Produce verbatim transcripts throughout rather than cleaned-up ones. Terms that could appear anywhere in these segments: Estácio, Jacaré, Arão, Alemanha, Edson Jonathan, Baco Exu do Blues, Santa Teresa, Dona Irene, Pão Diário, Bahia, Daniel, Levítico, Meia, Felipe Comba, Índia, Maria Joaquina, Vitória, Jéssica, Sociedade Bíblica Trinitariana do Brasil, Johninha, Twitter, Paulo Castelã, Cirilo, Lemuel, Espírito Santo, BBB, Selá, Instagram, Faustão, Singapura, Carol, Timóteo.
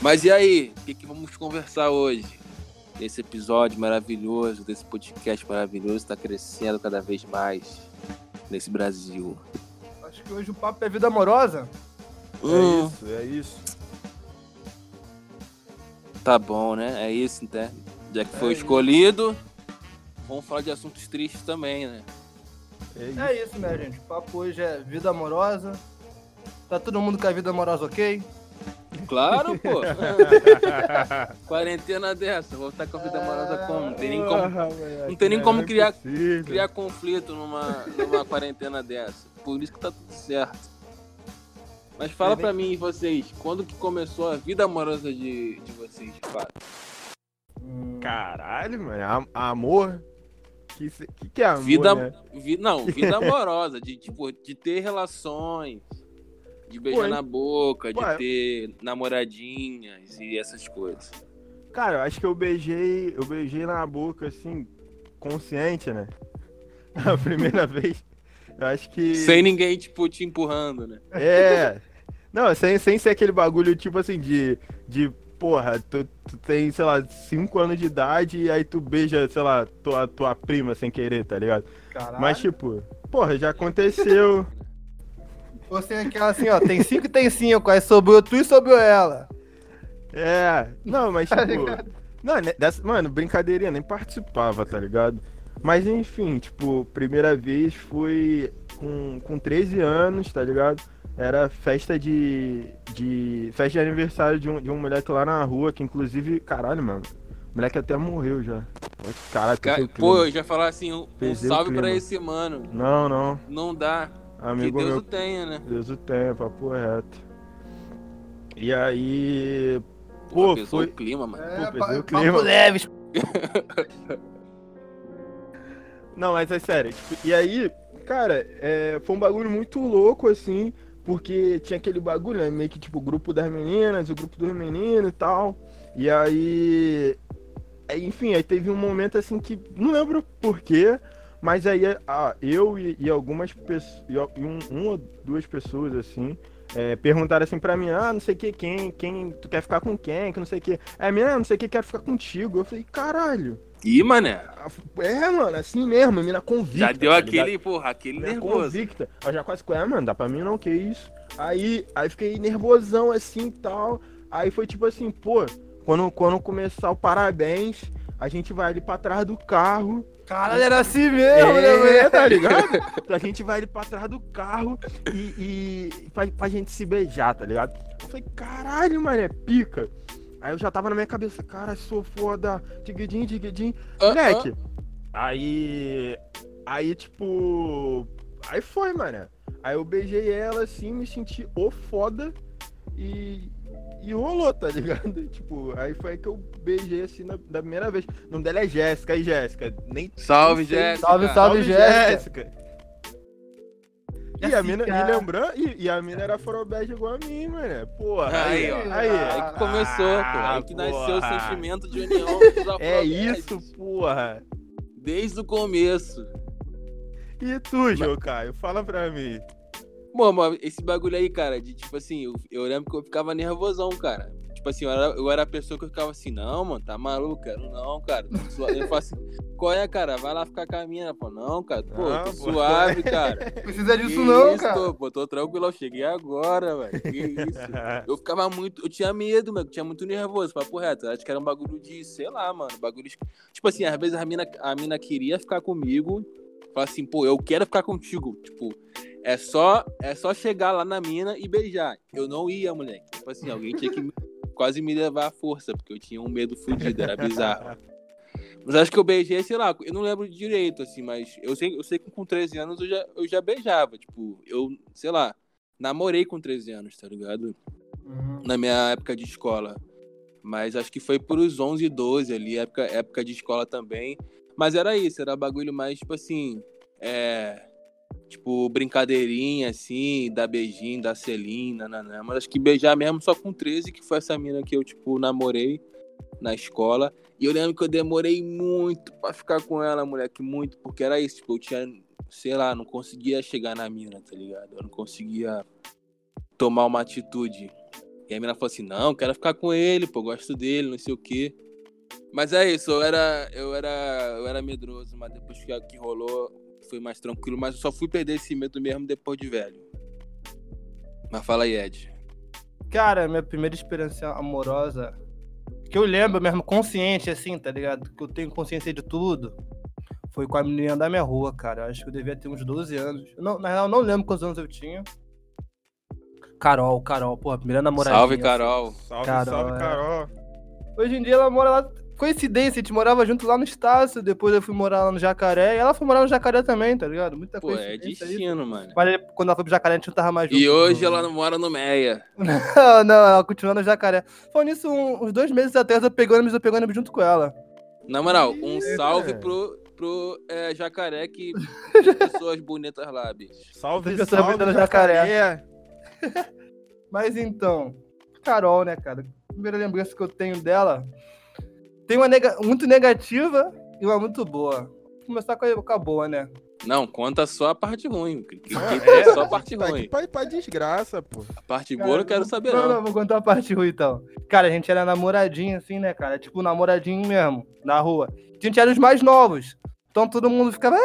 Mas e aí, o que, que vamos conversar hoje? Esse episódio maravilhoso, desse podcast maravilhoso, está crescendo cada vez mais nesse Brasil. Acho que hoje o papo é vida amorosa. Hum. É isso, é isso. Tá bom, né? É isso, né? Já que foi é escolhido, isso. Vamos falar de assuntos tristes também, né? É isso, é isso né, gente? O papo hoje é vida amorosa. Tá todo mundo com a vida amorosa ok? Claro, pô. Quarentena dessa, vou estar com a vida amorosa como? Não tem nem como, não tem nem como criar, criar conflito numa, numa quarentena dessa. Por isso que tá tudo certo. Mas fala pra mim e vocês, quando que começou a vida amorosa de, de vocês, de fato? Caralho, mano. Amor? O que, que, que é amor, vida, né? vi, Não, vida amorosa, de, tipo, de ter relações. De beijar Pô, na boca, de ué. ter namoradinhas e essas coisas. Cara, eu acho que eu beijei, eu beijei na boca, assim, consciente, né? A primeira vez, eu acho que... Sem ninguém, tipo, te empurrando, né? É, não, sem, sem ser aquele bagulho, tipo assim, de, de porra, tu, tu tem, sei lá, cinco anos de idade e aí tu beija, sei lá, tua, tua prima sem querer, tá ligado? Caralho. Mas, tipo, porra, já aconteceu... Você é aquela assim, ó, tem cinco e tem cinco, aí sobrou tu e sobrou ela. É, não, mas tipo... Tá não, dessa, mano, brincadeirinha, nem participava, tá ligado? Mas enfim, tipo, primeira vez foi com, com treze anos, tá ligado? Era festa de... de festa de aniversário de um, de um moleque lá na rua, que inclusive, caralho, mano, o moleque até morreu já. Caraca, Cara, pô, eu já falar assim, um, um salve pra esse mano. Não, não. Não dá. Amigo que Deus meu, o tenha, né? Deus o tenha, papo reto. E aí... Pô, pô foi... o clima, mano. É, pô, pesou pa, o clima. Leve. Não, mas é sério. Tipo, e aí, cara, é, foi um bagulho muito louco, assim, porque tinha aquele bagulho, né? Meio que, tipo, o grupo das meninas, o grupo dos meninos e tal. E aí... aí enfim, aí teve um momento, assim, que... Não lembro porquê... Mas aí ah, eu e, e algumas pessoas, e um, uma ou duas pessoas, assim, é, perguntaram assim pra mim, ah, não sei o que, quem, quem, tu quer ficar com quem, que não sei o que. É, menina, não sei o que, quero ficar contigo. Eu falei, caralho. Ih, mané. É, mano, assim mesmo, a mina convicta. Já deu aquele, tá porra, aquele nervoso. Convicta. Eu já quase, é, mano, dá pra mim não, que isso. Aí, aí fiquei nervosão, assim, e tal. Aí foi tipo assim, pô, quando, quando começar o parabéns, a gente vai ali pra trás do carro. Caralho, era assim mesmo, é, né, tá ligado? A gente vai ali pra trás do carro e, e pra, pra gente se beijar, tá ligado? Eu falei, caralho, mano, é pica. Aí eu já tava na minha cabeça, cara, sou foda, tiguidinho, tiguidinho. Uh-huh. Moleque, aí, aí, tipo, aí foi, mano. Aí eu beijei ela, assim, me senti o foda e... E rolou, tá ligado? Tipo, aí foi aí que eu beijei assim na, da primeira vez. O nome dela é Jéssica, aí Jéssica. Nem... Salve, Jéssica. Salve, salve, salve Jéssica. Jéssica. E Jéssica. A mina, me lembrando, e, e a mina era forobeja igual a mim, mano. Porra. Aí, aí, ó. Aí, aí que começou, ah, pô. Aí que nasceu porra. O sentimento de união dos é isso, porra. Desde o começo. E tu, Jô Caio? Fala pra mim. Bom, mas esse bagulho aí, cara, de tipo assim, eu, eu lembro que eu ficava nervosão, cara. Tipo assim, eu era, eu era a pessoa que eu ficava assim, não, mano, tá maluco, cara, não, cara. Eu falo assim, qual é, cara? Vai lá ficar caminhando. Pô, não, cara, pô, ah, tô pô, suave, tô... cara. Precisa disso, que não, isso, cara. Tô, pô, tô tranquilo, eu cheguei agora, velho. Que isso? Eu ficava muito, eu tinha medo, mano, eu tinha muito nervoso, papo reto. Acho que era um bagulho de, sei lá, mano, bagulho. De... Tipo assim, às vezes a mina, a mina queria ficar comigo. Fala assim, pô, eu quero ficar contigo. Tipo, é só, é só chegar lá na mina e beijar. Eu não ia, moleque. Tipo assim, alguém tinha que quase me levar à força, porque eu tinha um medo fodido, era bizarro. Mas acho que eu beijei, sei lá, eu não lembro direito, assim, mas eu sei, eu sei que com treze anos eu já, eu já beijava. Tipo, eu, sei lá, namorei com treze anos, tá ligado? Uhum. Na minha época de escola. Mas acho que foi por uns onze, doze ali, época, época de escola também. Mas era isso, era bagulho mais, tipo assim, é, tipo, brincadeirinha, assim, dar beijinho, dar selinho, nananã. Mas acho que beijar mesmo só com treze, que foi essa mina que eu, tipo, namorei na escola. E eu lembro que eu demorei muito pra ficar com ela, moleque, muito, porque era isso, tipo, eu tinha, sei lá, não conseguia chegar na mina, tá ligado? Eu não conseguia tomar uma atitude. E a menina falou assim, não, quero ficar com ele, pô, gosto dele, não sei o quê. Mas é isso, eu era, eu era, eu era medroso, mas depois que, que rolou, foi mais tranquilo. Mas eu só fui perder esse medo mesmo depois de velho. Mas fala aí, Ed. Cara, minha primeira experiência amorosa, que eu lembro mesmo, consciente, assim, tá ligado? Que eu tenho consciência de tudo, foi com a menina da minha rua, cara. Eu acho que eu devia ter uns doze anos. Não, na real, eu não lembro quantos anos eu tinha. Carol, Carol, porra, primeira namoradinha. Salve, Carol. Assim. Salve, Carol, salve, é. Carol. Hoje em dia ela mora lá, coincidência, a gente morava junto lá no Estácio, depois eu fui morar lá no Jacaré, e ela foi morar no Jacaré também, tá ligado? Muita coisa. Pô, é destino, isso. Mano. Mas quando ela foi pro Jacaré, a gente não tava mais junto. E hoje não. Ela não mora no Meia. Não, não, ela continua no Jacaré. Foi nisso, um, uns dois meses atrás, eu peguei ônibus, eu peguei ônibus junto com ela. Na moral, um e... salve é. pro... pro é, Jacaré, que pessoas bonitas lá, bicho. Salve, salve, salve Jacaré. Jacaré. Mas então, Carol, né, cara? A primeira lembrança que eu tenho dela tem uma nega... muito negativa e uma muito boa. Vou começar com a boa, né? Não, conta só a parte ruim. Ah, é? Só a parte tá ruim. Pra, pra desgraça, pô. A parte cara, boa eu não quero saber, não. Não, não, vou contar a parte ruim, então. Cara, a gente era namoradinho, assim, né, cara? Tipo, namoradinho mesmo, na rua. A gente era os mais novos. Então todo mundo ficava,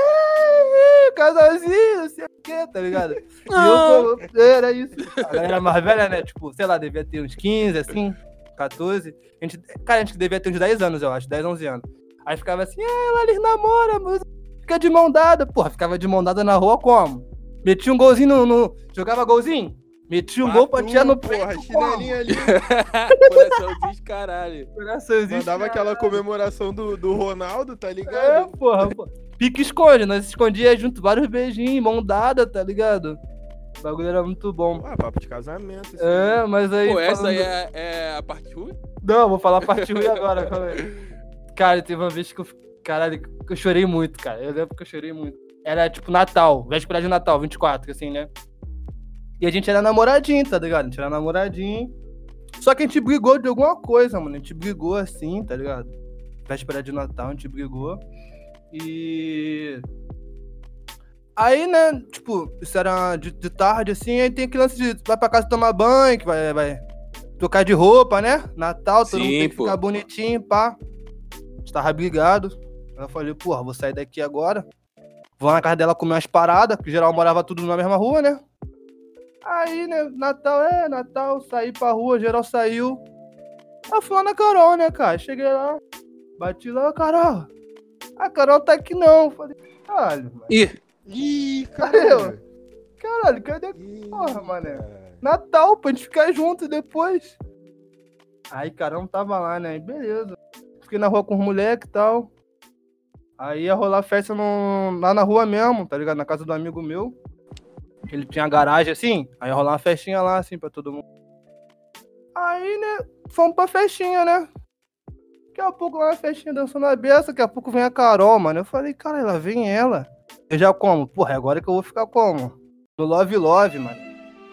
casalzinho, não sei o que, tá ligado? E eu, era isso. A galera mais velha, né? Tipo, sei lá, devia ter uns quinze, assim, catorze. A gente, cara, a gente devia ter uns dez anos, eu acho, dez, onze anos. Aí ficava assim, é, lá eles namoram, fica de mão dada. Porra, ficava de mão dada na rua como? Metia um golzinho no... no jogava golzinho? Metia um Batu, gol pra tirar no peito. Porra, chinelinha ali. Coraçãozinho de caralho. Coraçãozinho de caralho. Mandava aquela comemoração do, do Ronaldo, tá ligado? É, porra, porra. Pique esconde, nós escondia junto vários beijinhos, mão dada, tá ligado? O bagulho era muito bom. Ah, papo de casamento. Assim. É, mas aí... Pô, essa falando... aí é, é a parte ruim? Não, vou falar a parte ruim agora, calma aí. Cara, teve uma vez que eu... Caralho, eu chorei muito, cara. Eu lembro que eu chorei muito. Era tipo Natal, véspera de Natal, vinte e quatro, assim, né? E a gente era namoradinho, tá ligado? A gente era namoradinho. Só que a gente brigou de alguma coisa, mano. A gente brigou assim, tá ligado? Véspera de Natal, a gente brigou. E... Aí, né, tipo, isso era de, de tarde, assim. Aí tem aquele lance de vai pra casa tomar banho, que vai, vai trocar de roupa, né? Natal, todo Sim, mundo tem que pô. Ficar bonitinho, pá. A gente tava brigado. Aí eu falei, porra, vou sair daqui agora. Vou lá na casa dela comer umas paradas, porque geral morava tudo na mesma rua, né? Aí, né, Natal, é, Natal, saí pra rua, geral saiu. Eu fui lá na Carol, né, cara? Cheguei lá, bati lá, Carol. A Carol tá aqui não. Falei, caralho, mano. Ih, Ih caralho. Caralho, cadê a porra, mané? Natal, pra gente ficar junto depois. Aí, Carol tava lá, né? Beleza. Fiquei na rua com os moleques e tal. Aí ia rolar festa no... lá na rua mesmo, tá ligado? Na casa do amigo meu. Ele tinha garagem, assim, aí ia rolar uma festinha lá, assim, pra todo mundo. Aí, né, fomos pra festinha, né? Daqui a pouco lá na festinha dançando a beça, daqui a pouco vem a Carol, mano. Eu falei, cara, ela vem ela. Eu já como? Porra, agora que eu vou ficar como? No Love Love, mano.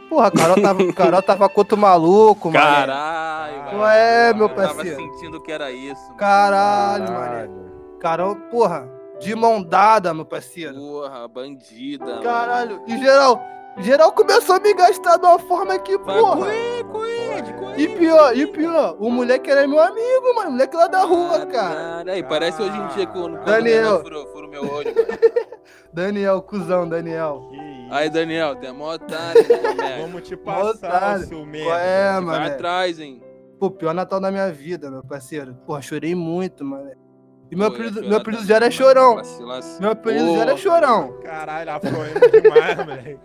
Porra, a Carol tava, Carol tava com outro maluco, mano. Caralho, mano. É, meu parceiro. Eu tava sentindo que era isso. Mano. Caralho, Caralho. mano. Carol, porra. De mão dada, meu parceiro. Porra, bandida. Caralho. Mano. E geral, geral começou a me gastar de uma forma que, porra. Coí, coí, coí. E pior, e pior. O moleque era meu amigo, mano. O moleque lá da rua, cara. Aí, parece hoje em dia que eu Daniel. Furo, furo meu olho. Daniel, cuzão, Daniel. Aí, Daniel, tem mó otário. Vamos te passar, seu merda. É, mano. Vai atrás, hein. Pô, pior Natal da minha vida, meu parceiro. Porra, chorei muito, mano. E meu apelido, meu apelido já era Chorão. Meu apelido já era Chorão. Caralho, afroemo demais, moleque.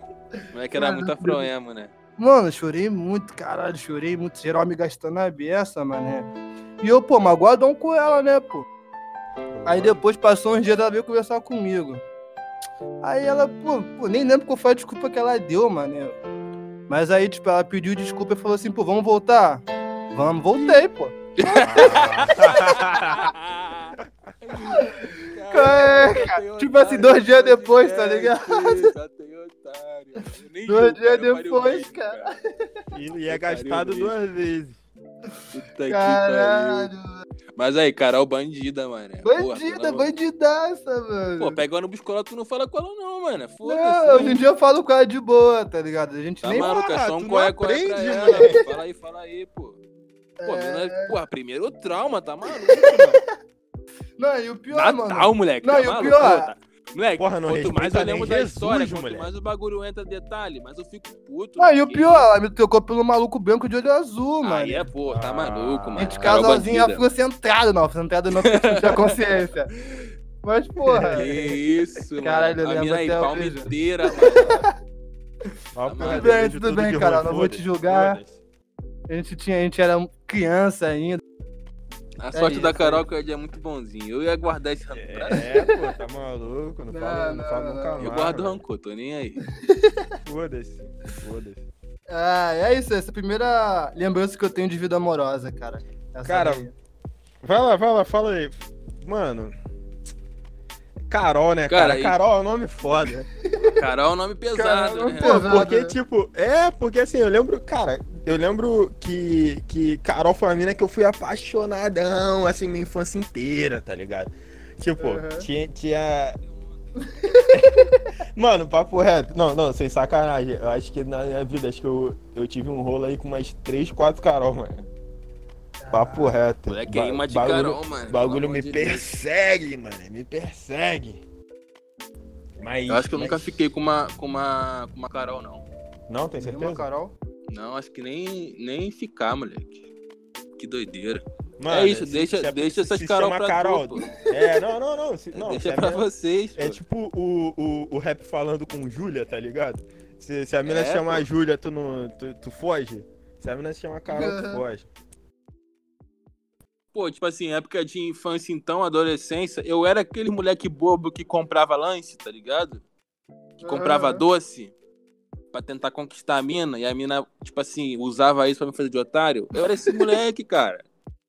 Moleque era muito afroemo, né? Mano, chorei muito, caralho, chorei muito. Geral me gastando a beça, mané. E eu, pô, magoadão com ela, né, pô? Aí depois passou uns dias, ela veio conversar comigo. Aí ela, pô, pô nem lembro qual foi a desculpa que ela deu, mané. Mas aí, tipo, ela pediu desculpa e falou assim, pô, vamos voltar? Vamos, voltei, pô. Cara, tipo assim, dois dias depois, tá ligado? Dois dias depois, cara. E é gastado duas vezes. Caralho. Mas aí, Carol bandida, mano. Bandida, porra, bandidaça, mano. Pô, pega no buscola, tu não fala com ela não, mano. Foda-se. Não, hoje em dia eu falo com ela de boa, tá ligado? A gente tá nem maluca, para, só um corre, corre pra ela, mano. Fala aí, fala aí, pô. Pô, é... porra, primeiro trauma, tá maluco, mano. Não, e o pior, Natal, mano. Natal, moleque. Não, tá e maluco, o pior... Pô, tá... Moleque, porra, não quanto mais eu lembro da Jesus, história, quanto moleque. mais o bagulho entra detalhe, mas eu fico puto. Ah, e o pior, ela me tocou pelo maluco branco de olho azul, mano. Aí é, pô, tá ah, maluco, mano. A gente casalzinho, ela ficou centrada, não, centrada não, tinha consciência. Mas, porra. Que isso, caralho, mano. A mina aí, palmeiteira, mano. Tudo bem, tudo bem, cara, não vou te julgar. A gente tinha, a gente era criança ainda. A é sorte isso, da Carol que hoje é muito bonzinho. Eu ia guardar esse rancor. É, pô, tá maluco. Não, não fala, não, não fala nunca mais. Eu guardo o rancor, tô nem aí. Foda-se, foda-se. Ah, é isso, essa primeira lembrança que eu tenho de vida amorosa, cara. Essa cara, aí. vai lá, vai lá, fala aí. Mano, Carol, né, cara? cara? E... Carol é um nome foda. Carol é um nome pesado, Carol, né? Pô, pesado, porque, né? tipo, é, porque assim, eu lembro, cara... Eu lembro que, que Carol foi uma mina que eu fui apaixonadão, assim, minha infância inteira, tá ligado? Tipo, uhum. tinha... tinha... Mano, papo reto. Não, não, sem sacanagem. Eu acho que na minha vida, acho que eu, eu tive um rolo aí com umas três, quatro Carol, mano. Papo reto. Moleque, ba- é uma de bagulho, Carol, mano. O bagulho me persegue, mano. Me persegue. Mas, eu acho que eu mas... nunca fiquei com uma, com uma, com uma Carol, não. Não, tem certeza? Uma Carol? Não, acho que nem, nem ficar, moleque. Que doideira. Mano, é isso, se, deixa, se, deixa essas Carol pra Carol. Tu, é, não, não, não. Se, não deixa pra é, vocês. É, é tipo o, o, o rap falando com Júlia, tá ligado? Se, se a mina é, se chama Júlia, tu, tu, tu foge. Se a mina se chama Carol, tu foge. Pô, tipo assim, época de infância, então, adolescência, eu era aquele moleque bobo que comprava lanche, tá ligado? Que comprava uhum. doce. Pra tentar conquistar a mina, e a mina, tipo assim, usava isso pra me fazer de otário. Eu era esse moleque, cara.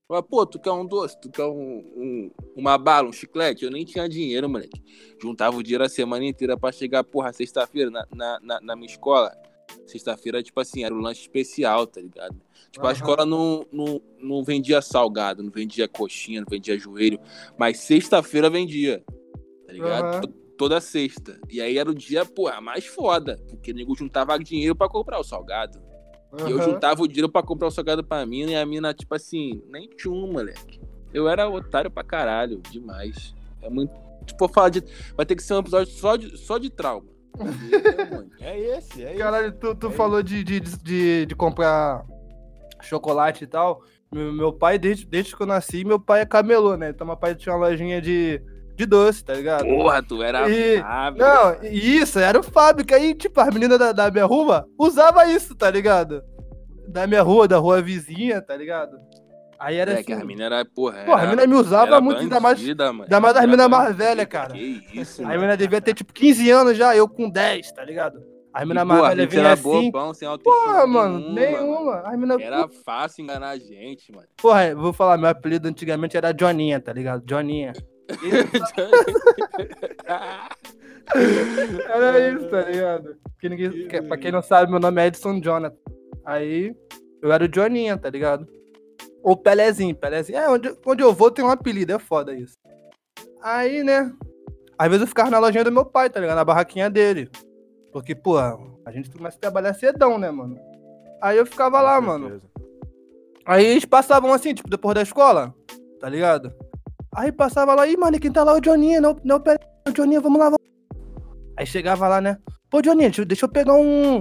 Eu, pô, tu quer um doce? Tu quer um, um, uma bala, um chiclete? Eu nem tinha dinheiro, moleque. Juntava o dinheiro a semana inteira pra chegar, porra, sexta-feira na, na, na, na minha escola. Sexta-feira, tipo assim, era um lanche especial, tá ligado? Tipo, uhum. a escola não, não, não vendia salgado, não vendia coxinha, não vendia joelho, mas sexta-feira vendia, tá ligado? Uhum. Toda sexta. E aí era o dia, porra, mais foda. Porque o nego juntava dinheiro pra comprar o salgado. Uhum. E eu juntava o dinheiro pra comprar o salgado pra mina. E a mina, tipo assim, nem tchum, moleque. Eu era otário pra caralho. Demais. É muito... Tipo, falar de... Vai ter que ser um episódio só de, só de trauma. É esse, é esse. Caralho, tu, tu é falou de, de, de, de comprar chocolate e tal. Meu, meu pai, desde, desde que eu nasci, meu pai é camelô, né? Então, meu pai tinha uma lojinha de... de doce, tá ligado? Porra, tu era e... Fábrica. Não, isso, era o fábrica. Aí, tipo, as meninas da, da minha rua usava isso, tá ligado? Da minha rua, da rua vizinha, tá ligado? Aí era é, assim... É, que as meninas era, porra... Porra, a menina me usava muito, ainda mais, ainda mais das meninas mais velhas, cara. Que isso, mano. A menina devia ter, tipo, quinze anos já, eu com dez, tá ligado? As meninas mais velhas vinham assim... Porra, bobão, sem porra, mano, nenhuma. nenhuma. As mina... Era fácil enganar a gente, mano. Porra, vou falar, meu apelido antigamente era Johninha, tá ligado? Johninha. Era isso, tá ligado? Porque ninguém, que, pra quem não sabe, meu nome é Edson Jonathan. Aí eu era o Johninha, tá ligado? Ou Pelezinho, Pelezinho. É, onde, onde eu vou tem um apelido, é foda isso. Aí, né? Às vezes eu ficava na lojinha do meu pai, tá ligado? Na barraquinha dele. Porque, pô, a gente começa a trabalhar cedão, né, mano? Aí eu ficava lá, mano. Aí eles passavam assim, tipo, depois da escola, tá ligado? Aí passava lá, ih, mano, quem tá lá é o Johninha, não, não, pera aí, Johninha, vamos lá, vamos aí chegava lá, né? Pô, Johninha, deixa eu pegar um,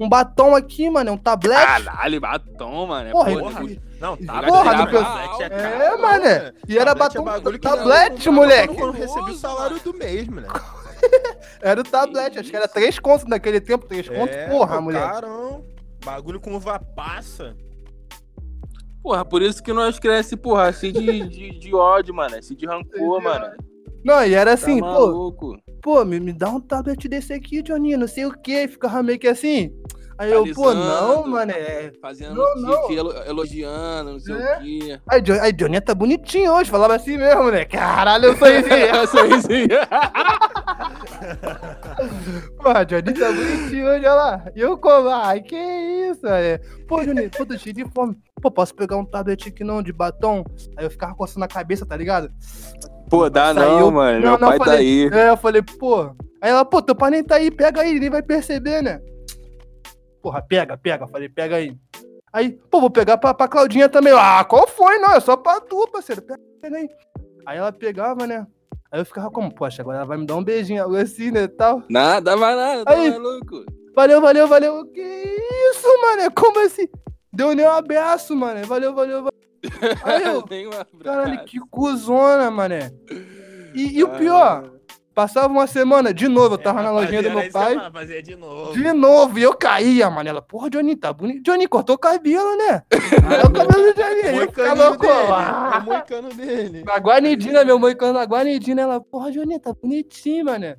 um batom aqui, mano, um tablete. Caralho, batom, mano. Porra, porra. Ele... Não, tablete. Porra, do que eu... É, cara, é mano. Né? E era batom, é tablete, moleque. Eu não recebi o salário do mês, moleque. Era o tablete, acho que era três contos naquele tempo, três é, contos, porra, moleque. Caramba, bagulho com uva passa. Porra, por isso que nós cresce, porra, assim de, de, de ódio, mano, assim de rancor, mano. Não, e era assim, tá pô, pô, me, me dá um tablet desse aqui, Johninho, não sei o que, ficava meio que assim. Aí eu, pô, não, mano, é... Fazendo, não, não. elogiando, não sei é. o que. Aí, aí Johninho tá bonitinho hoje, falava assim mesmo, né? Caralho, eu sorrisinho. sorrisinho. Porra, Johninho tá bonitinho hoje, olha lá. E eu como, ai, que isso, né? Pô, Johninho, pô, tô cheio de fome. pô, posso pegar um tablet aqui não, de batom? Aí eu ficava coçando a cabeça, tá ligado? Pô, dá não, eu, mano, não, meu não, pai falei, tá aí. É, eu falei, pô. Aí ela, pô, teu pai nem tá aí, pega aí, nem vai perceber, né? Porra, pega, pega, eu falei, pega aí. Aí, pô, vou pegar pra, pra Claudinha também. Ah, qual foi? Não, é só pra tu, parceiro, pega, pega aí. Aí ela pegava, né? Aí eu ficava como, poxa, agora ela vai me dar um beijinho, algo assim, né, tal. Nada, vai nada, tá maluco. Valeu, valeu, valeu. Que isso, mano, como assim? Deu nem um abraço, mano. Valeu, valeu, valeu. Aí eu, um caralho, que cuzona, mané. E, e o pior, passava uma semana, de novo, eu tava é, na lojinha do meu pai. Semana, fazia de novo. De novo, e eu caía, mano. Ela, porra, Johninha, tá bonito. Johninha, cortou o cabelo, né? Aí o cabelo do Johninha, tá louco. O moicano dele. A Guanidina, meu moicano da Guanidina. Ela, porra, Johninha, tá bonitinho, mané.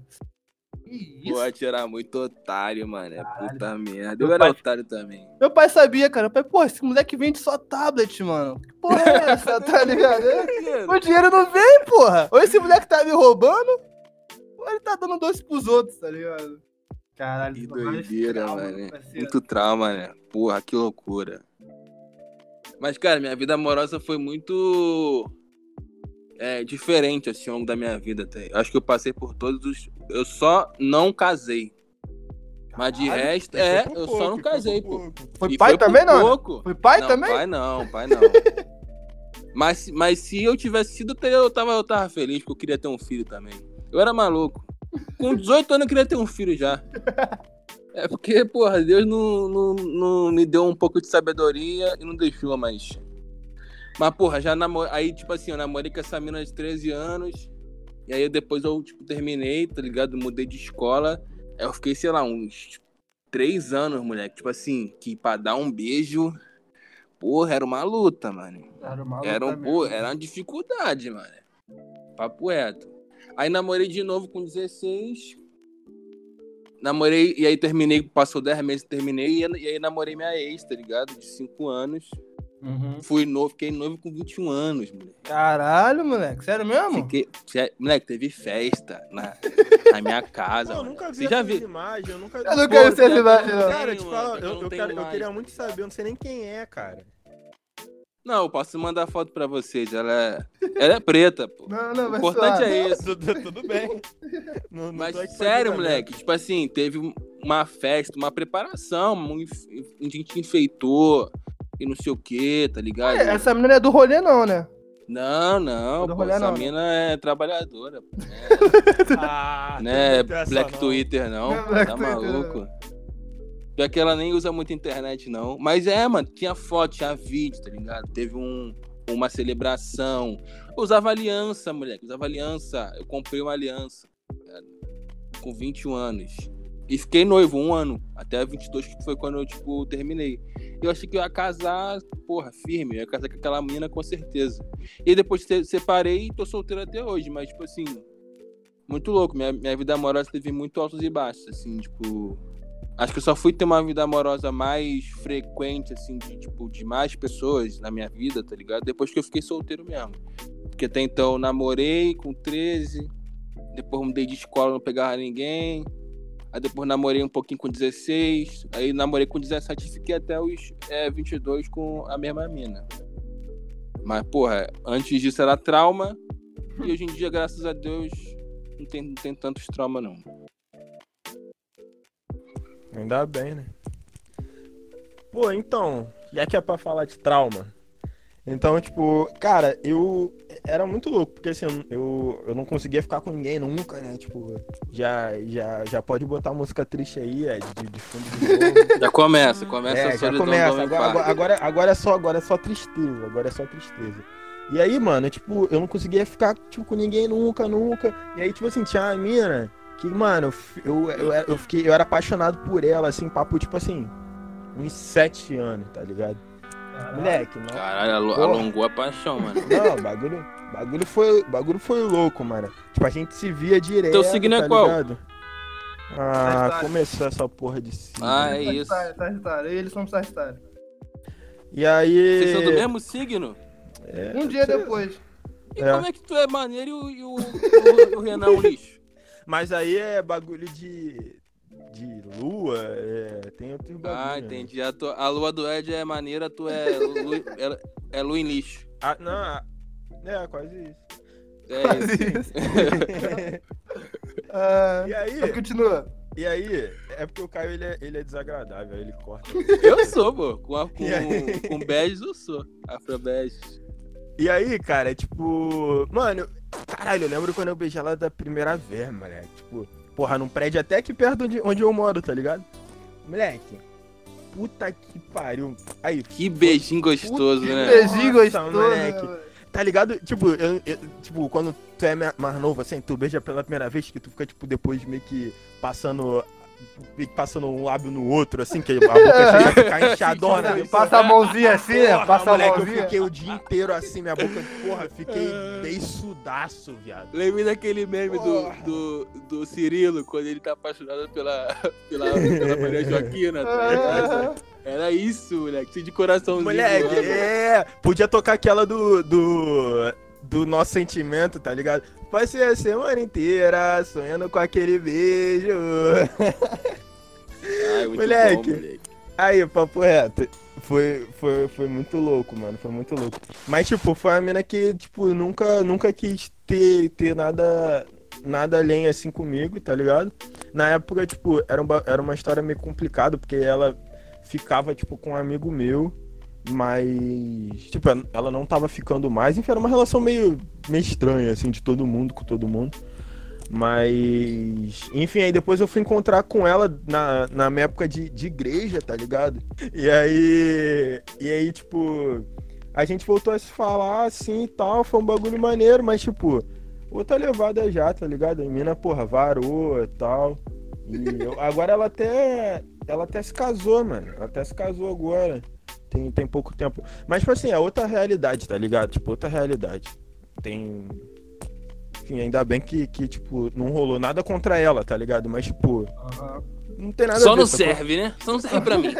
Isso. Pô, atirar muito otário, mano. É puta merda. Eu era pai... otário também. Meu pai sabia, cara. Meu pai, pô, esse moleque vende só tablet, mano. Que porra é essa, tá ligado? O dinheiro não vem, porra. Ou esse moleque tá me roubando, ou ele tá dando doce pros outros, tá ligado? Caralho, que doideira, mano. Muito trauma, né? Porra, que loucura. Mas, cara, minha vida amorosa foi muito... É diferente, assim, ao longo da minha vida até. Acho que eu passei por todos os... Eu só não casei. Mas de Ai, resto, é, eu pouco, só não casei, pô. Foi pai foi também, não? Pouco. Foi pai não, também? Pai não, pai não. mas, mas se eu tivesse sido, eu tava, eu tava feliz, porque eu queria ter um filho também. Eu era maluco. Com dezoito anos eu queria ter um filho já. É porque, porra, Deus não, não, não me deu um pouco de sabedoria e não deixou mais... Mas, porra, já namorei... Aí, tipo assim, eu namorei com essa mina de treze anos. E aí, depois eu, tipo, terminei, tá ligado? Mudei de escola. Aí eu fiquei, sei lá, uns três anos, moleque. Tipo assim, que pra dar um beijo... Porra, era uma luta, mano. Era uma luta era um, porra, era uma dificuldade, mano. Papo reto. Aí, namorei de novo com dezesseis. Namorei... E aí, terminei... Passou dez meses, terminei. E aí, namorei minha ex, tá ligado? De cinco anos. Uhum. Fui novo, fiquei noivo com vinte e um anos, moleque. Caralho, moleque, sério mesmo? Fiquei, sério, moleque, teve festa na, na minha casa. Pô, eu nunca vi essas imagens, eu nunca vi. Eu nunca vi essas imagens, não. Cara, eu te falo, eu, eu, eu, quero, eu queria muito saber, eu não sei nem quem é, cara. Não, eu posso mandar foto pra vocês, ela é, ela é preta, pô. Não, não, o importante suar. É isso. Tudo bem. Não, não mas sério, moleque, tipo assim, teve uma festa, uma preparação, a gente enfeitou. E não sei o que, tá ligado? É, essa mina não é do rolê, não, né? Não, não, é pô, rolê, essa não, mina né? É trabalhadora. Pô, né? Ah, não é Black não. Twitter, não. não Black tá Twitter, maluco. Né? Pior que ela nem usa muita internet, não. Mas é, mano, tinha foto, tinha vídeo, tá ligado? Teve um, uma celebração. Eu usava aliança, moleque, usava aliança. Eu comprei uma aliança, cara, com vinte e um anos. E fiquei noivo um ano, até vinte e dois, que foi quando eu, tipo, terminei. Eu achei que eu ia casar, porra, firme, eu ia casar com aquela mina com certeza. E depois separei e tô solteiro até hoje, mas, tipo assim, muito louco. Minha, minha vida amorosa teve muito altos e baixos, assim, tipo... Acho que eu só fui ter uma vida amorosa mais frequente, assim, de, tipo, de mais pessoas na minha vida, tá ligado? Depois que eu fiquei solteiro mesmo. Porque até então eu namorei com treze, depois mudei de escola, não pegava ninguém... Aí depois namorei um pouquinho com dezesseis, aí namorei com dezessete e fiquei até os é, vinte e dois com a mesma mina. Mas, porra, antes disso era trauma, e hoje em dia, graças a Deus, não tem, não tem tantos traumas, não. Ainda bem, né? Pô, então, já que é pra falar de trauma, então, tipo, cara, eu era muito louco, porque assim, eu, eu não conseguia ficar com ninguém nunca, né? Tipo, já, já, já pode botar música triste aí, é, de, de fundo de novo. Já começa, começa é, a solidão. Já começa, agora, agora, agora, agora, é só, agora é só tristeza, agora é só tristeza. E aí, mano, tipo, eu não conseguia ficar tipo, com ninguém nunca, nunca. E aí, tipo assim, tinha uma mina que, mano, eu, eu, eu, eu, fiquei, eu era apaixonado por ela, assim, papo, tipo assim, uns sete anos, tá ligado? Moleque, mano. Caralho, alongou a paixão, mano. Não, bagulho, bagulho, foi, bagulho foi louco, mano. Tipo, a gente se via direto. Teu signo é tá qual? Ligado? Ah, Sagitário. Começou essa porra de signo. Ah, é isso. Sagitário, Sagitário. Eles são Sagitário. E aí. Vocês são do mesmo signo? É, um dia sei. Depois. E é. Como é que tu é maneiro e o, o, o, o Renan é um lixo? Mas aí é bagulho de. de lua, é, tem outros bagulho. Ah, entendi. Né? A, tua, a lua do Ed é maneira, tu é lu, é, é lua em lixo. Ah, não, a, é quase isso. É quase isso. isso. ah, e aí? Continua. E aí, é porque o Caio, ele é, ele é desagradável, ele corta. Eu sou, pô. Com, a, com, com bege, eu sou. Afrobege. E aí, cara, é tipo... Mano, caralho, eu lembro quando eu beijei ela da primeira vez, moleque. Tipo, porra, num prédio até aqui perto onde, onde eu moro, tá ligado? Moleque, puta que pariu. Aí, que beijinho gostoso, que né? Que beijinho Nossa, gostoso, moleque. Né, tá ligado? Tipo, eu, eu, tipo, quando tu é mais novo, assim, tu beija pela primeira vez, que tu fica, tipo, depois meio que passando, meio que passando um lábio no outro, assim, que a boca chega a ficar inchadona. Assim, passa a mãozinha assim, porra, passa moleque, a mãozinha. Moleque, eu fiquei o dia inteiro assim, minha boca, porra, fiquei bem sudaço, viado. Lembrei daquele meme do, do, do Cirilo, quando ele tá apaixonado pela, pela, pela Maria Joaquina, tá ligado? Era isso, moleque, de coraçãozinho. Moleque, mano. É, podia tocar aquela do, do, do nosso sentimento, tá ligado? Passei a semana inteira sonhando com aquele beijo. Ai, muito moleque. Bom, moleque, aí, papo reto, foi, foi, foi muito louco, mano, foi muito louco. Mas, tipo, foi uma mina que, tipo, nunca, nunca quis ter, ter nada... nada além assim comigo, tá ligado? Na época, tipo, era uma, era uma história meio complicada, porque ela... ficava, tipo, com um amigo meu, mas, tipo, ela não tava ficando mais, enfim, era uma relação meio, meio estranha, assim, de todo mundo com todo mundo, mas, enfim, aí depois eu fui encontrar com ela na, na minha época de, de igreja, tá ligado? E aí, e aí, tipo, a gente voltou a se falar, assim, e tal, foi um bagulho maneiro, mas, tipo, outra levada já, tá ligado? A mina, porra, varou e tal, e eu, agora ela até... Ela até se casou, mano. Ela até se casou agora. Tem, tem pouco tempo. Mas, tipo assim, é outra realidade, tá ligado? Tipo, outra realidade. Tem... Enfim, ainda bem que, que tipo, não rolou nada contra ela, tá ligado? Mas, tipo... Uhum. Não tem nada Só a ver, não tá serve, por... né? Só não serve pra mim.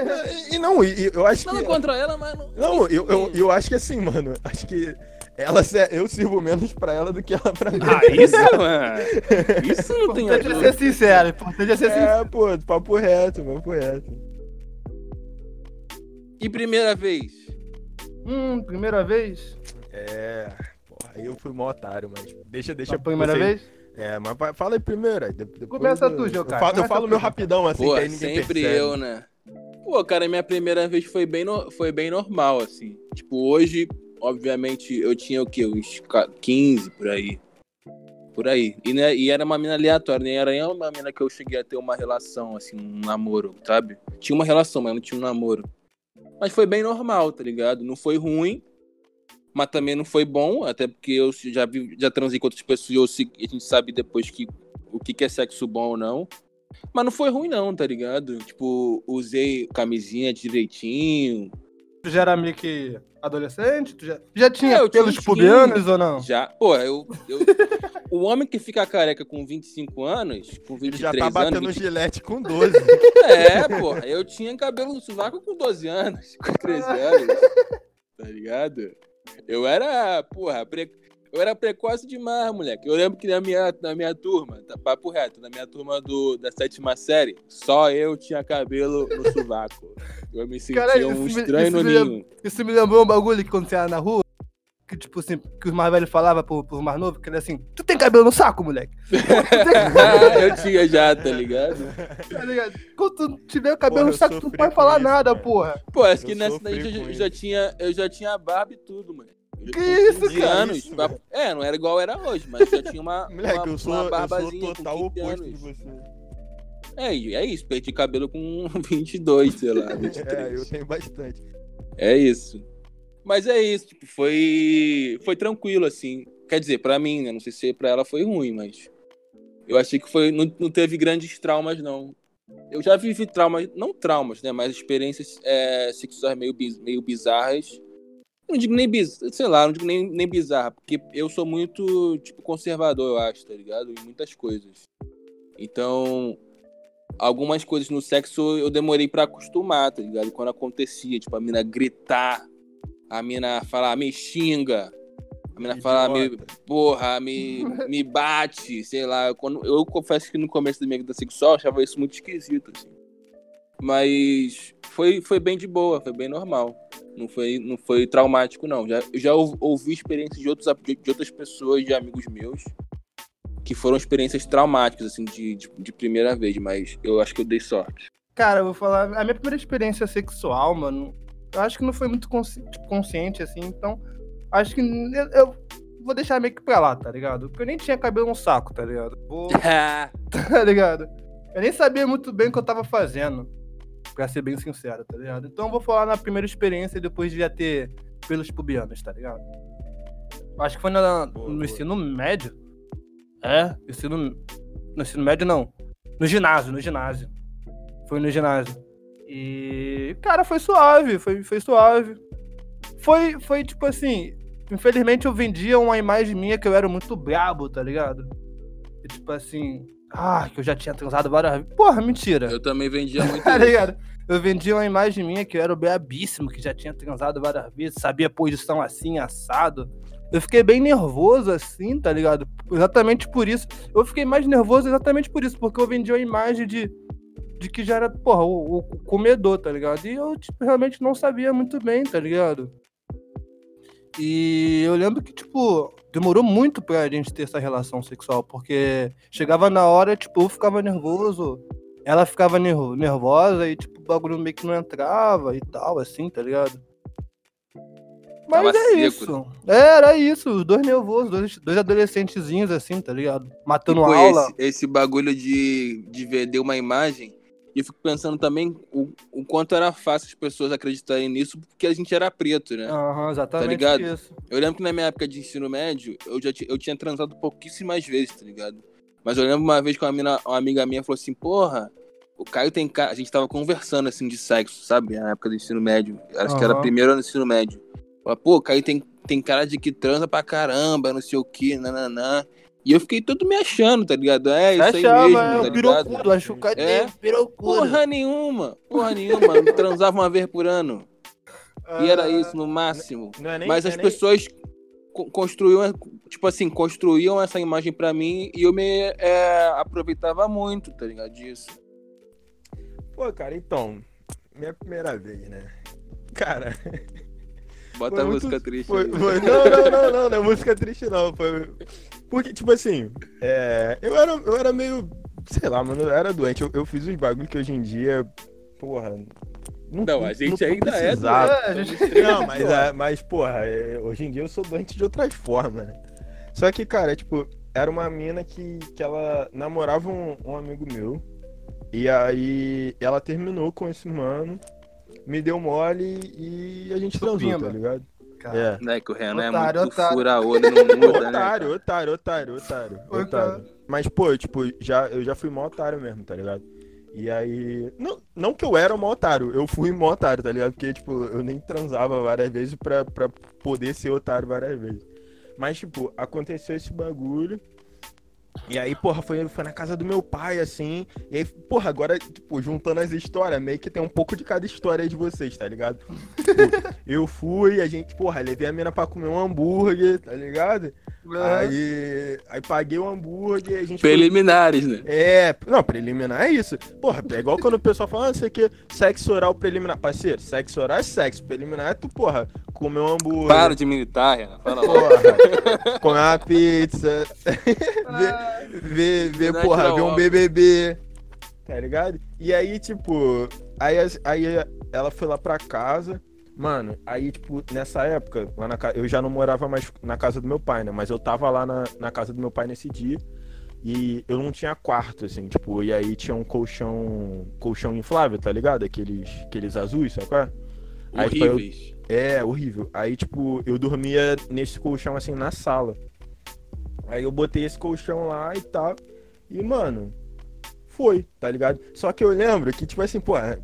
E não, e, eu acho nada que... Nada contra ela, mas... Não, não eu, eu, eu acho que assim, mano. Acho que... Ela, eu sirvo menos pra ela do que ela pra mim. Ah, isso, mano. Isso não tem nada. Importante é ser sincero, importante é ser sincero. É, pô, papo reto, papo reto. E primeira vez? Hum, primeira vez? É, porra, aí eu fui mó otário, mas deixa, deixa pra primeira vez? É, mas fala aí primeiro. Depois começa eu, tu, Jô, cara. Eu falo, eu falo meu rapidão, assim, pô, que aí ninguém sempre percebe. Eu, né? Pô, cara, minha primeira vez foi bem, no... foi bem normal, assim. Tipo, hoje... Obviamente, eu tinha o quê? Uns quinze, por aí. Por aí. E, né, e era uma mina aleatória, nem né? era uma mina que eu cheguei a ter uma relação, assim, um namoro, sabe? Tinha uma relação, mas não tinha um namoro. Mas foi bem normal, tá ligado? Não foi ruim, mas também não foi bom, até porque eu já, vi, já transei com outras pessoas e a gente sabe depois que, o que, que é sexo bom ou não. Mas não foi ruim não, tá ligado? Tipo, usei camisinha direitinho... Tu já era meio que adolescente? Tu já, já tinha é, pelos pubianos ou não? Já. Pô, eu... eu o homem que fica careca com vinte e cinco anos, com vinte e três anos... Já tá batendo anos, vinte... gilete com doze. É, pô. Eu tinha cabelo no sovaco com doze anos, com treze anos. Tá ligado? Eu era, porra, pre... eu era precoce demais, moleque. Eu lembro que na minha, na minha turma, tá, papo reto, na minha turma do, da sétima série, só eu tinha cabelo no sovaco. Eu me sentia cara, um estranho no ninho. Isso me lembrou um bagulho que quando você era na rua, que tipo assim, que os mais velhos falavam pro, pro mais novo, que era assim, tu tem cabelo no saco, moleque? Eu tinha já, tá ligado? Tá ligado? Quando tu tiver o cabelo porra, no saco, tu não pode falar isso, nada, cara. Porra. Pô, acho eu que nessa daí eu, eu, já tinha, eu já tinha a barba e tudo, mano. Que isso, cara? Anos, isso, pra... É, não era igual era hoje, mas já tinha uma, moleque, uma, eu sou, uma barbazinha eu sou total com quinze anos. Oposto de você. É, é isso, perdi cabelo com vinte e dois, sei lá, vinte e três. É, eu tenho bastante. É isso. Mas é isso, tipo, foi, foi tranquilo, assim. Quer dizer, pra mim, né? Não sei se pra ela foi ruim, mas... Eu achei que foi, não, não teve grandes traumas, não. Eu já vivi traumas, não traumas, né? Mas experiências é, sexuais meio, meio bizarras. Não digo nem bizarra, sei lá, não digo nem, nem bizarra, porque eu sou muito, tipo, conservador, eu acho, tá ligado? Em muitas coisas. Então... Algumas coisas no sexo eu demorei pra acostumar, tá ligado? Quando acontecia, tipo, a mina gritar, a mina falar, me xinga, A menina fala, me, porra, me, me bate, sei lá. Quando, eu confesso que no começo da minha vida sexual eu achava isso muito esquisito, assim. Mas foi, foi bem de boa, foi bem normal. Não foi, não foi traumático, não. Já, já ouvi experiências de, outros, de outras pessoas, de amigos meus, que foram experiências traumáticas, assim, de, de, de primeira vez. Mas eu acho que eu dei sorte. Cara, eu vou falar... A minha primeira experiência sexual, mano, eu acho que não foi muito consci- consciente, assim. Então, acho que eu, eu vou deixar meio que pra lá, tá ligado? Porque eu nem tinha cabelo no saco, tá ligado? Vou... tá ligado? Eu nem sabia muito bem o que eu tava fazendo, pra ser bem sincero, tá ligado? Então, eu vou falar na primeira experiência, depois de já ter pelos pubianos, tá ligado? Acho que foi na, boa, no boa. ensino médio. É? Ensino, no ensino médio, não. No ginásio, no ginásio. Foi no ginásio. E, cara, foi suave, foi, foi suave. Foi, foi tipo assim, infelizmente eu vendia uma imagem minha que eu era muito brabo, tá ligado? E, tipo assim, ah, que eu já tinha transado várias vezes. Porra, mentira. Eu também vendia muito. Tá ligado? Eu vendia uma imagem minha que eu era brabíssimo, que já tinha transado várias vezes, sabia posição assim, assado. Eu fiquei bem nervoso assim, tá ligado? Exatamente por isso. Eu fiquei mais nervoso exatamente por isso, porque eu vendia uma imagem de... de que já era, porra, o, o comedor, tá ligado? E eu, tipo, realmente não sabia muito bem, tá ligado? E eu lembro que, tipo, demorou muito pra gente ter essa relação sexual, porque chegava na hora, tipo, eu ficava nervoso, ela ficava nervo- nervosa e, tipo, o bagulho meio que não entrava e tal, assim, tá ligado? Mas tava é seco. Isso. É, era isso, os dois nervosos, dois, dois adolescentezinhos, assim, tá ligado? Matando a aula. Esse, esse bagulho de, de vender uma imagem. E eu fico pensando também o, o quanto era fácil as pessoas acreditarem nisso, porque a gente era preto, né? Aham, uhum, exatamente, tá ligado? Isso. Eu lembro que na minha época de ensino médio, eu já t- eu tinha transado pouquíssimas vezes, tá ligado? Mas eu lembro uma vez que uma, mina, uma amiga minha falou assim, porra, o Caio tem cara... A gente tava conversando, assim, de sexo, sabe? Na época do ensino médio. Acho uhum. que era primeiro ano do ensino médio. Falei, pô, o Caio tem, tem cara de que transa pra caramba, não sei o que, nananã. E eu fiquei todo me achando, tá ligado? É, isso aí achava, mesmo, é, tá ligado? Pirocudo, acho que o cara é pirocudo. Porra nenhuma, porra nenhuma, eu transava uma vez por ano. Ah, e era isso, no máximo. Não é nem, mas não as é pessoas nem... construíam, tipo assim, construíam essa imagem pra mim e eu me é, aproveitava muito, tá ligado? Disso. Pô, cara, então, minha primeira vez, né? Cara... Bota foi a muito... música triste. Foi, foi... Não, não, não, não, não é música triste não, foi... Porque, tipo assim, é, eu, era, eu era meio, sei lá, mano, eu era doente. Eu, eu fiz uns bagulho que hoje em dia, porra... Não, não a gente não ainda é doente. Não, mas, a, mas porra, é, hoje em dia eu sou doente de outras formas, né? Só que, cara, é, tipo, era uma mina que, que ela namorava um, um amigo meu. E aí ela terminou com esse mano, me deu mole e a gente transou, tá ligado? Cara, é. Né, que o Renan otário, é muito fura-olho, não muda, né? Otário, otário, otário, otário, otário. Mas, pô, eu, tipo, já, eu já fui mó otário mesmo, tá ligado? E aí... Não, não que eu era mó otário, eu fui mó otário, tá ligado? Porque, tipo, eu nem transava várias vezes pra, pra poder ser otário várias vezes. Mas, tipo, aconteceu esse bagulho. E aí, porra, foi, foi na casa do meu pai, assim. E aí, porra, agora, tipo, juntando as histórias, meio que tem um pouco de cada história de vocês, tá ligado? Tipo, eu fui, a gente, porra, levei a mina pra comer um hambúrguer, tá ligado? Uhum. Aí, aí paguei o hambúrguer, a gente... Preliminares, foi... né? É, não, preliminar é isso. Porra, é igual quando o pessoal fala, ah, isso aqui, sexo oral preliminar. Parceiro, sexo oral é sexo, preliminar é tu, porra, comer um hambúrguer. Para de militar, Renan, fala porra, comer uma pizza... Ver, ver, porra, ver um B B B, tá ligado? E aí, tipo, aí, aí ela foi lá pra casa, mano, aí, tipo, nessa época, lá na, eu já não morava mais na casa do meu pai, né? Mas eu tava lá na, na casa do meu pai nesse dia e eu não tinha quarto, assim, tipo, e aí tinha um colchão, colchão inflável, tá ligado? Aqueles, aqueles azuis, sabe qual é? Aí, horríveis. Tipo, eu, é, horrível. Aí, tipo, eu dormia nesse colchão, assim, na sala. Aí eu botei esse colchão lá e tal. E, mano, foi, tá ligado? Só que eu lembro que, tipo assim, porra,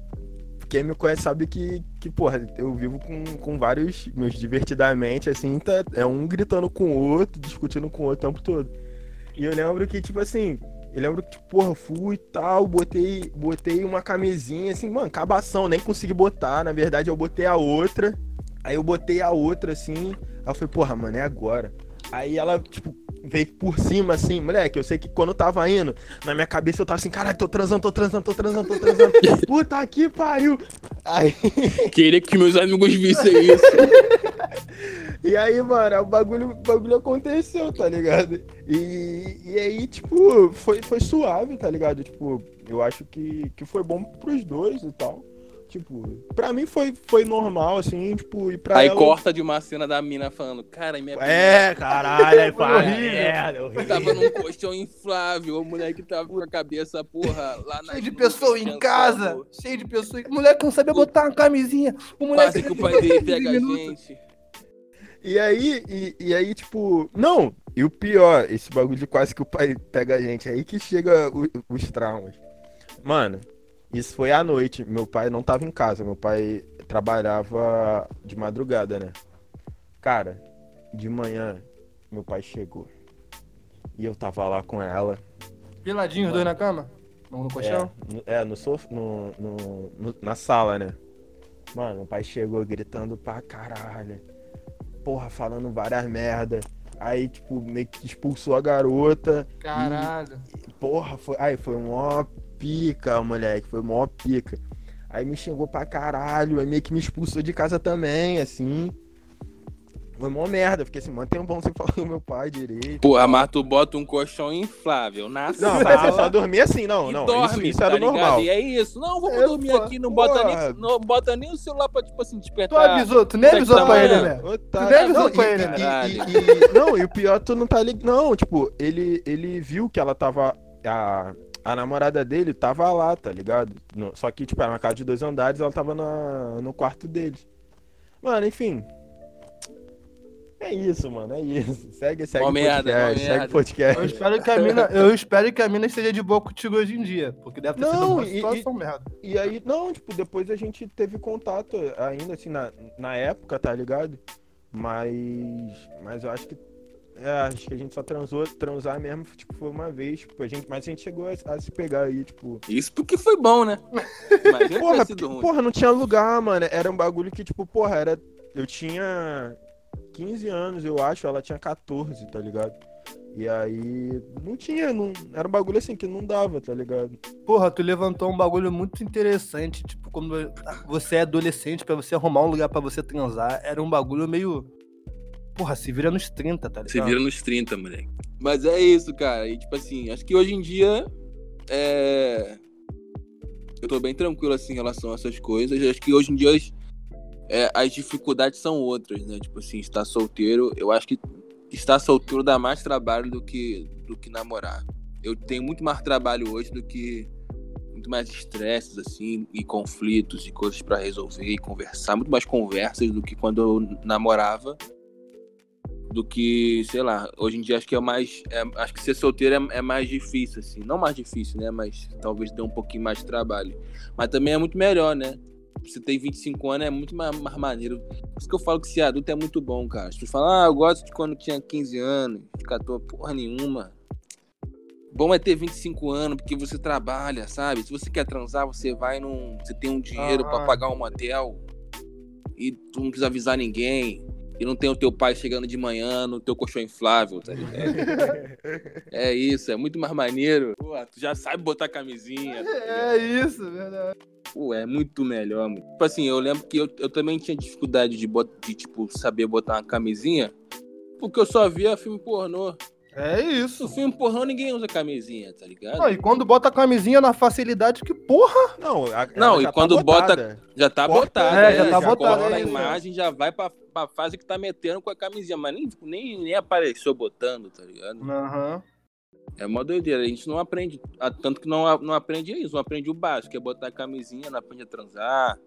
quem me conhece sabe que, que porra, eu vivo com, com vários meus divertidamente, assim, tá, é um gritando com o outro, discutindo com o outro o tempo todo. E eu lembro que, tipo assim, eu lembro que, porra, fui e tal, botei, botei uma camisinha, assim, mano, cabação, nem consegui botar, na verdade eu botei a outra. Aí eu botei a outra, assim, aí eu falei, porra, mano, é agora. Aí ela, tipo, veio por cima, assim, moleque, eu sei que quando eu tava indo, na minha cabeça eu tava assim, caralho, tô transando, tô transando, tô transando, tô transando, puta que pariu. Aí... Queria que meus amigos vissem isso. E aí, mano, o bagulho, o bagulho aconteceu, tá ligado? E, e aí, tipo, foi, foi suave, tá ligado? Tipo, eu acho que, que foi bom pros dois e tal. Tipo, pra mim foi, foi normal, assim, tipo, e pra Aí ela... corta de uma cena da mina falando, cara, minha... É, caralho, aí fala, é, tava num colchão inflável, o moleque tava com a cabeça, porra, lá na... Cheio de pessoa em casa, cheio de pessoa... O moleque não sabia botar uma camisinha, o moleque... Quase que o pai dele pega a gente... E aí, e, e aí, tipo... Não, e o pior, esse bagulho de quase que o pai pega a gente, aí que chega o, os traumas. Mano... Isso foi à noite, meu pai não tava em casa, meu pai trabalhava de madrugada, né? Cara, de manhã, meu pai chegou e eu tava lá com ela. Peladinho, os dois na cama? Não, no colchão? É, é no sof... no, no, no, na sala, né? Mano, meu pai chegou gritando pra caralho, porra, falando várias merda. Aí, tipo, meio que expulsou a garota. Caralho. E, porra, foi... Aí foi um ó... pica, moleque, foi mó pica. Aí me xingou pra caralho, aí meio que me expulsou de casa também, assim. Foi mó merda, fiquei assim, mano, tem um bom sem falar com meu pai direito. Porra, mas tu bota um colchão inflável na não, sala. Não, você só dormia assim, não, não. Dorme, isso, isso tá era ligado? Normal. E é isso. Não, vamos eu, dormir pô, aqui, não bota, nem, não bota nem o celular pra, tipo assim, despertar. Tu avisou, tu nem avisou pra manhã. Ele, velho. Tu nem avisou não, pra ele, velho. Não, e o pior, tu não tá ligado. Não, tipo, ele, ele viu que ela tava... A... A namorada dele tava lá, tá ligado? No, só que, tipo, era uma casa de dois andares, ela tava na, no quarto dele. Mano, enfim. É isso, mano, é isso. Segue, segue o podcast, merda, segue o podcast. Eu espero, que a mina, eu espero que a mina esteja de boa contigo hoje em dia, porque deve ter não, sido uma situação e, merda. E aí, não, tipo, depois a gente teve contato ainda, assim, na, na época, tá ligado? Mas, mas eu acho que É, acho que a gente só transou, transar mesmo, tipo, foi uma vez, tipo, a gente, mas a gente chegou a, a se pegar aí, tipo... Isso porque foi bom, né? Imagina porra, ter sido ruim. Porra, não tinha lugar, mano, era um bagulho que, tipo, porra, era... Eu tinha quinze anos, eu acho, ela tinha catorze, tá ligado? E aí, não tinha, não... era um bagulho assim que não dava, tá ligado? Porra, tu levantou um bagulho muito interessante, tipo, quando você é adolescente, pra você arrumar um lugar pra você transar, era um bagulho meio... Porra, se vira nos trinta, tá ligado? Se vira nos trinta, moleque. Mas é isso, cara. E, tipo assim, acho que hoje em dia... É... Eu tô bem tranquilo, assim, em relação a essas coisas. Acho que hoje em dia as, é, as dificuldades são outras, né? Tipo assim, estar solteiro... Eu acho que estar solteiro dá mais trabalho do que, do que namorar. Eu tenho muito mais trabalho hoje do que... Muito mais estresses, assim, e conflitos e coisas pra resolver e conversar. Muito mais conversas do que quando eu namorava. Do que, sei lá, hoje em dia acho que é mais... É, acho que ser solteiro é, é mais difícil, assim. Não mais difícil, né? Mas talvez dê um pouquinho mais de trabalho. Mas também é muito melhor, né? Você tem vinte e cinco anos, é muito mais, mais maneiro. Por isso que eu falo que ser adulto é muito bom, cara. As pessoas falam, ah, eu gosto de quando tinha quinze anos, de catorze, porra nenhuma. Bom é ter vinte e cinco anos, porque você trabalha, sabe? Se você quer transar, você vai num... Você tem um dinheiro ah, pra pagar um motel. E tu não precisa avisar ninguém. E não tem o teu pai chegando de manhã no teu colchão inflável, tá ligado? É isso, é muito mais maneiro. Pô, tu já sabe botar camisinha. Tá é isso, verdade. Pô, é muito melhor, mano. Tipo assim, eu lembro que eu, eu também tinha dificuldade de, bot... de, tipo, saber botar uma camisinha, porque eu só via filme pornô. É isso. No filme pornô ninguém usa camisinha, tá ligado? Não, e quando bota a camisinha na facilidade, que porra! Não, a, não e quando tá bota, já tá botada. É, já tá já botada. Corta é, a imagem, é. Já vai pra, pra fase que tá metendo com a camisinha. Mas nem, nem, nem apareceu botando, tá ligado? Aham. Uhum. É uma doideira. A gente não aprende. Tanto que não, não aprende isso. Não aprende o básico, que é botar a camisinha, não aprende a transar.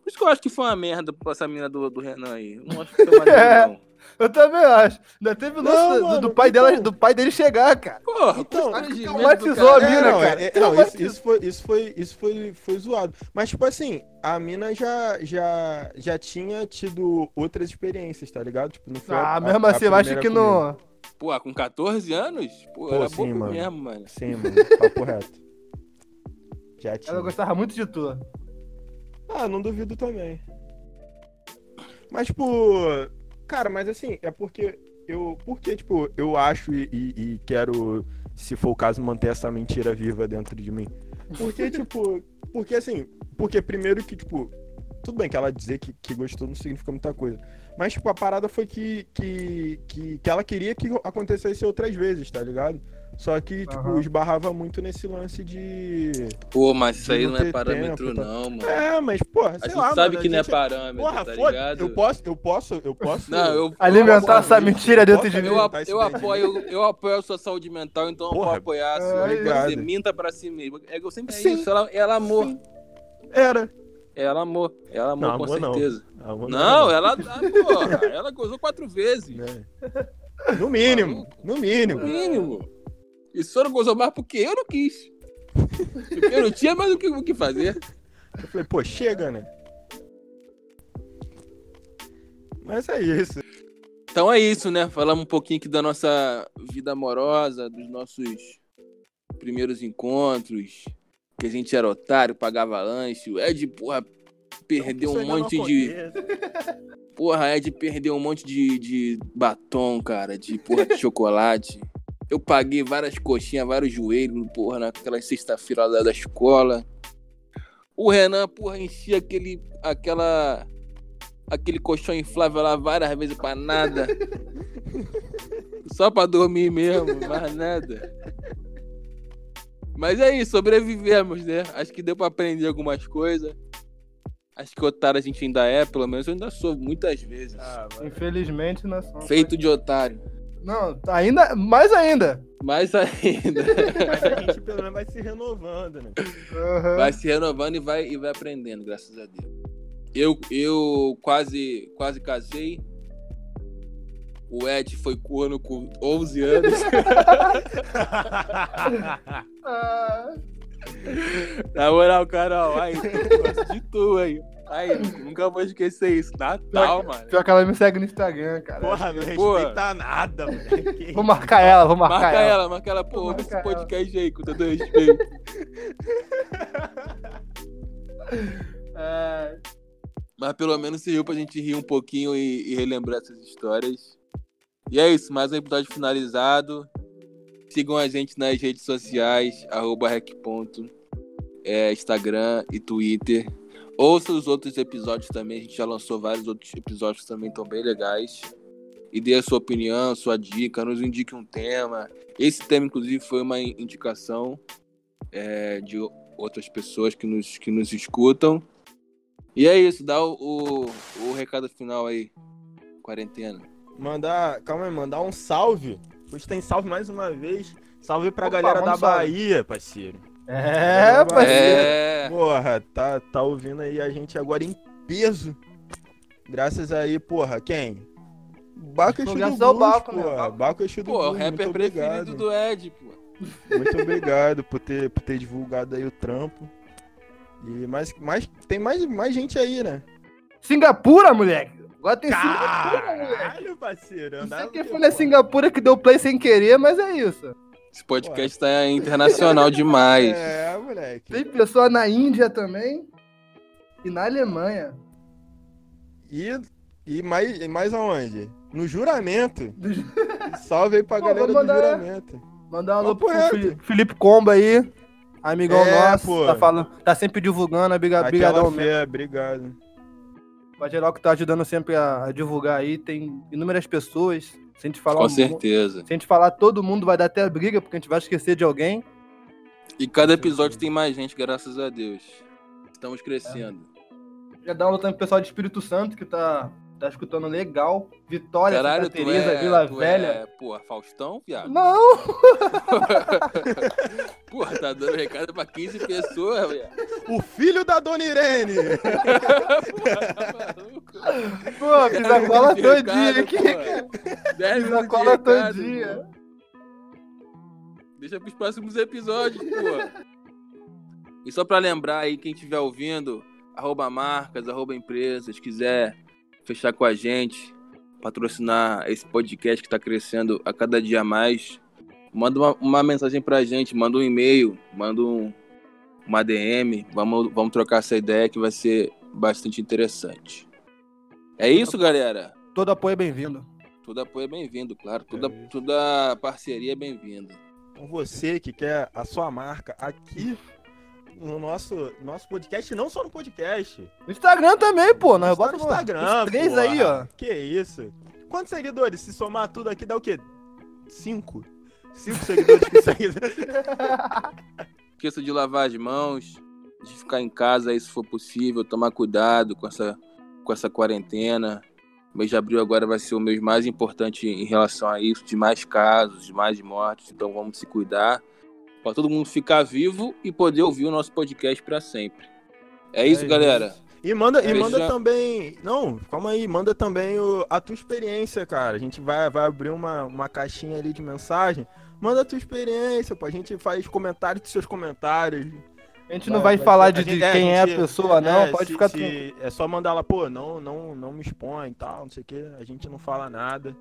Por isso que eu acho que foi uma merda pra essa mina do, do Renan aí. Eu não acho que foi uma merda, não. Eu também acho. Ainda teve o lance do pai dela, do pai dele chegar, cara. Porra, então, traumatizou a mina, cara. Não, isso, isso, foi, isso, foi, isso foi, foi zoado. Mas, tipo assim, a mina já, já, já tinha tido outras experiências, tá ligado? Tipo, não foi ah, a, mesmo a, assim, a eu acho que no... Pô, com catorze anos? Pô, Pô era sim, mano. Mesmo, mano. Sim, mano. Papo reto. Já tinha. Ela gostava muito de tu. Ah, não duvido também. Mas, tipo, cara, mas assim, é porque eu, porque, tipo, eu acho e, e, e quero, se for o caso, manter essa mentira viva dentro de mim. Porque, tipo, porque assim, porque primeiro que, tipo, tudo bem que ela dizer que, que gostou não significa muita coisa. Mas, tipo, a parada foi que, que, que, que ela queria que acontecesse outras vezes, tá ligado? Só que, tipo, uhum. esbarrava muito nesse lance de... Pô, mas isso aí não, não é parâmetro tempo, não, mano. É, mas, porra, sei lá, mano. A gente sabe que não é parâmetro, porra, tá ligado? Eu posso, eu posso, eu posso... Não, eu... Alimentar eu essa mentira dentro de mim. Eu, eu, apoio, eu apoio a sua saúde mental, então porra, eu vou apoiar a sua. É, você minta pra si mesmo. É que eu sempre disse isso, ela, ela amou. Sim. Era. Ela amou, ela amou não, com amor, certeza. Não, amor, não, não, ela amou, ela gozou quatro vezes. É. No mínimo, no mínimo. No mínimo. E só não gozou mais porque eu não quis. Porque eu não tinha mais o que, o que fazer. Eu falei, pô, chega, né? Mas é isso. Então é isso, né? Falamos um pouquinho aqui da nossa vida amorosa, dos nossos primeiros encontros, que a gente era otário, pagava lanche. O Ed, porra, perdeu um monte de... Porra, Ed perdeu um monte de, de batom, cara, de porra de chocolate. Eu paguei várias coxinhas, vários joelhos, porra, naquela sexta-feira lá da escola. O Renan, porra, enchia aquele, aquela, aquele colchão inflável lá várias vezes pra nada. Só pra dormir mesmo, mais nada. Mas é isso, sobrevivemos, né? Acho que deu pra aprender algumas coisas. Acho que otário a gente ainda é, pelo menos eu ainda sou, muitas vezes. Ah, mas... Infelizmente, nós somos. Feito de otário. Não, ainda, mais ainda. Mais ainda. Mas a gente pelo menos vai se renovando, né? Uhum. Vai se renovando e vai, e vai aprendendo, graças a Deus. Eu, eu quase, quase casei. O Ed foi corno com onze anos. Na moral, Carol, aí, de tu aí. Aí, nunca vou esquecer isso. Natal, mano. Pior que ela me segue no Instagram, cara. Porra, não respeita nada, mano. Vou marcar ela, vou marcar marca ela. ela. Marca ela, pô, marca esse ela. Podcast aí, com todo respeito. é... Mas pelo menos serviu pra gente rir um pouquinho e, e relembrar essas histórias. E é isso, mais um episódio finalizado. Sigam a gente nas redes sociais, arroba rec. É, Instagram e Twitter. Ouça os outros episódios também, a gente já lançou vários outros episódios que também estão bem legais. E dê a sua opinião, sua dica, nos indique um tema. Esse tema, inclusive, foi uma indicação é, de outras pessoas que nos, que nos escutam. E é isso, dá o, o, o recado final aí, quarentena. Mandar, calma aí, mandar um salve. Hoje tem salve mais uma vez. Salve pra Opa, galera da salve. Bahia, parceiro. É, parceiro. É. Porra, tá, tá ouvindo aí a gente agora em peso. Graças aí, porra, quem? Baco Exu do Blues, Baco, porra. Né? Baco Exu do Blues, pô, o rapper preferido do Ed, pô. Muito obrigado por ter, por ter divulgado aí o trampo. E mais, mais, tem mais, mais gente aí, né? Singapura, moleque! Agora tem Caralho, Singapura, moleque! Caralho, parceiro! Eu não sei quem foi na Singapura que deu play sem querer, mas é isso. Esse podcast Ué. tá internacional demais. É, moleque. Tem pessoa na Índia também e na Alemanha. E, e, mais, e mais aonde? No juramento. Salve aí pra Pô, galera mandar, do juramento. Mandar um alô pro Felipe Comba aí, amigão é, nosso. Tá, falando, tá sempre divulgando, obrigadão mesmo. Obrigado. Pra geral que tá ajudando sempre a, a divulgar aí, tem inúmeras pessoas. Se a gente falar, Com certeza. Se a gente falar, todo mundo vai dar até briga, porque a gente vai esquecer de alguém. E cada episódio tem mais gente, graças a Deus. Estamos crescendo. É. Já dá uma luta pro pessoal de Espírito Santo, que tá, tá escutando legal. Vitória, Caralho, Santa Teresa, é, Vila Velha. É, porra, Faustão, viado? Não! Porra, tá dando recado pra quinze pessoas, viado. O filho da Dona Irene! Porra, tá maluco. Pô, fiz a cola todinha aqui, Fiz a cola todinha. Deixa pros próximos episódios, pô. E só pra lembrar aí, quem estiver ouvindo, arroba marcas, arroba empresas, quiser fechar com a gente, patrocinar esse podcast que tá crescendo a cada dia mais, manda uma, uma mensagem pra gente, manda um e-mail, manda um, uma D M, vamos, vamos trocar essa ideia que vai ser bastante interessante. É isso, galera? Todo apoio é bem-vindo. Todo apoio é bem-vindo, claro. Toda, é toda parceria é bem-vinda. Com você que quer a sua marca aqui no nosso, nosso podcast, não só no podcast. Instagram também, pô. Nós bota no Instagram. Os três, pô, aí, ó. Que isso. Quantos seguidores? Se somar tudo aqui dá o quê? Cinco. Cinco seguidores que seguem. Esqueça de lavar as mãos, de ficar em casa aí se for possível, tomar cuidado com essa, com essa quarentena. O mês de abril agora vai ser o mês mais importante em relação a isso, de mais casos, de mais mortes, então vamos se cuidar. Para todo mundo ficar vivo e poder ouvir o nosso podcast para sempre. É isso, é galera. Isso. E manda, é e manda já... também... Não, calma aí. Manda também o, a tua experiência, cara. A gente vai, vai abrir uma, uma caixinha ali de mensagem. Manda a tua experiência, pô. A gente faz comentário dos seus comentários. A gente vai, não vai, vai falar de, de quem é a, gente, é a pessoa, é, não. É, Pode se, ficar tranquilo. É só mandar lá, pô, não, não, não me expõe e tal, não sei o quê. A gente não fala nada.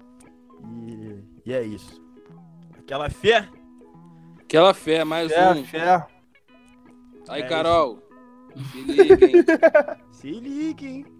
E, e é isso. Aquela fé... Aquela fé, mais fé, um. Fé. Aí, é Carol. Isso. Se liguem. Se liguem.